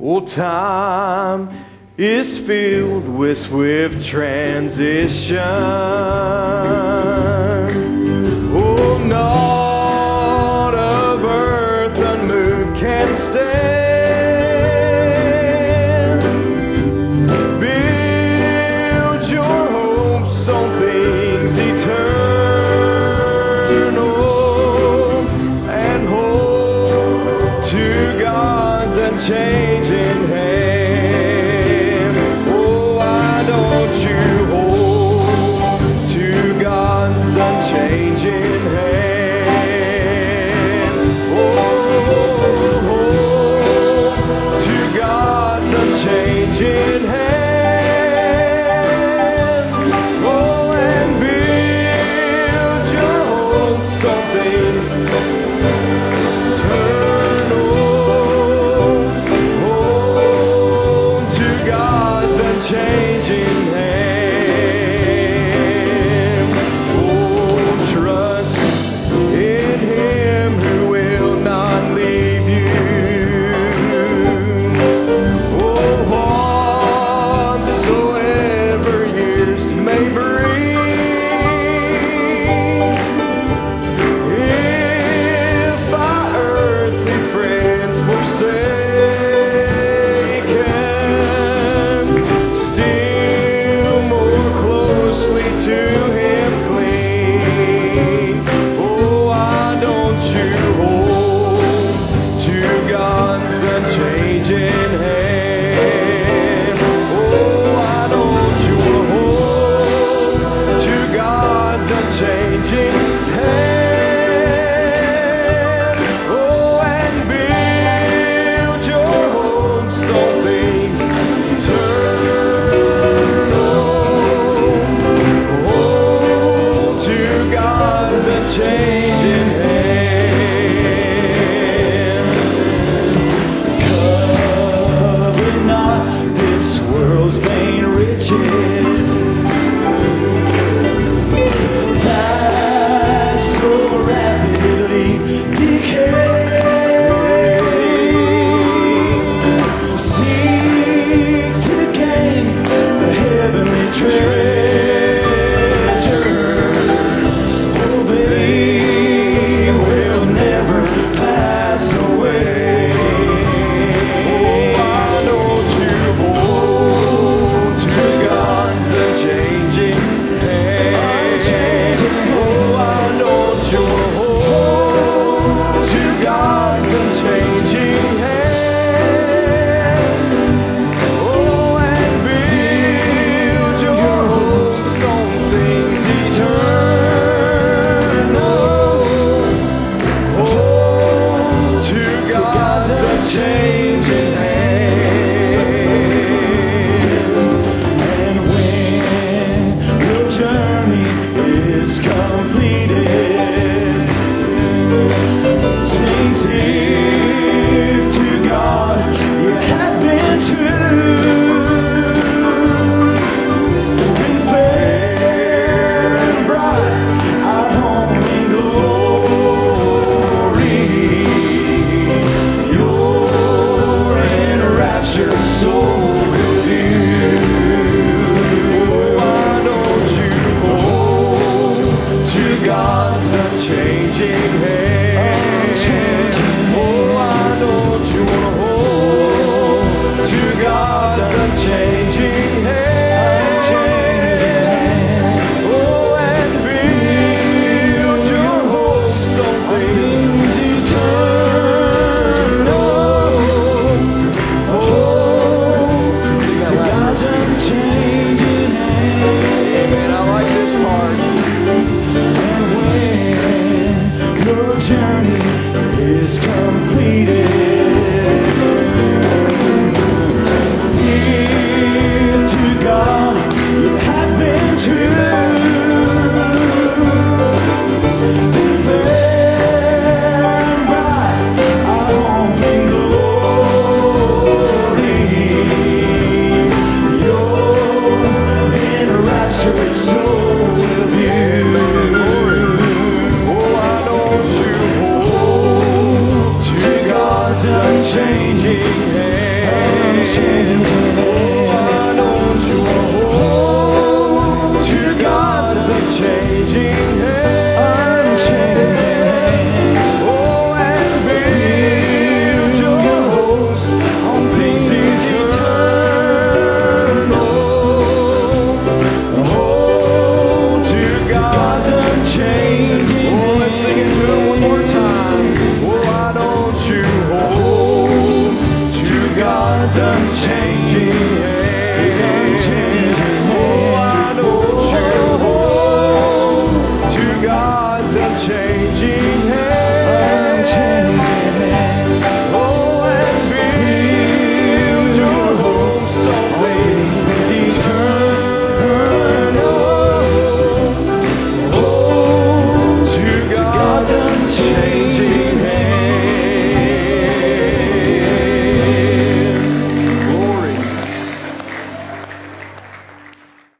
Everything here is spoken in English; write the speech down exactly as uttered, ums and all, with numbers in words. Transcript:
Oh, time is filled with swift transition. Oh, naught of earth unmoved can stand. Build your hopes on things eternal and hold to God's unchanging. God's unchanging. He's unchanging.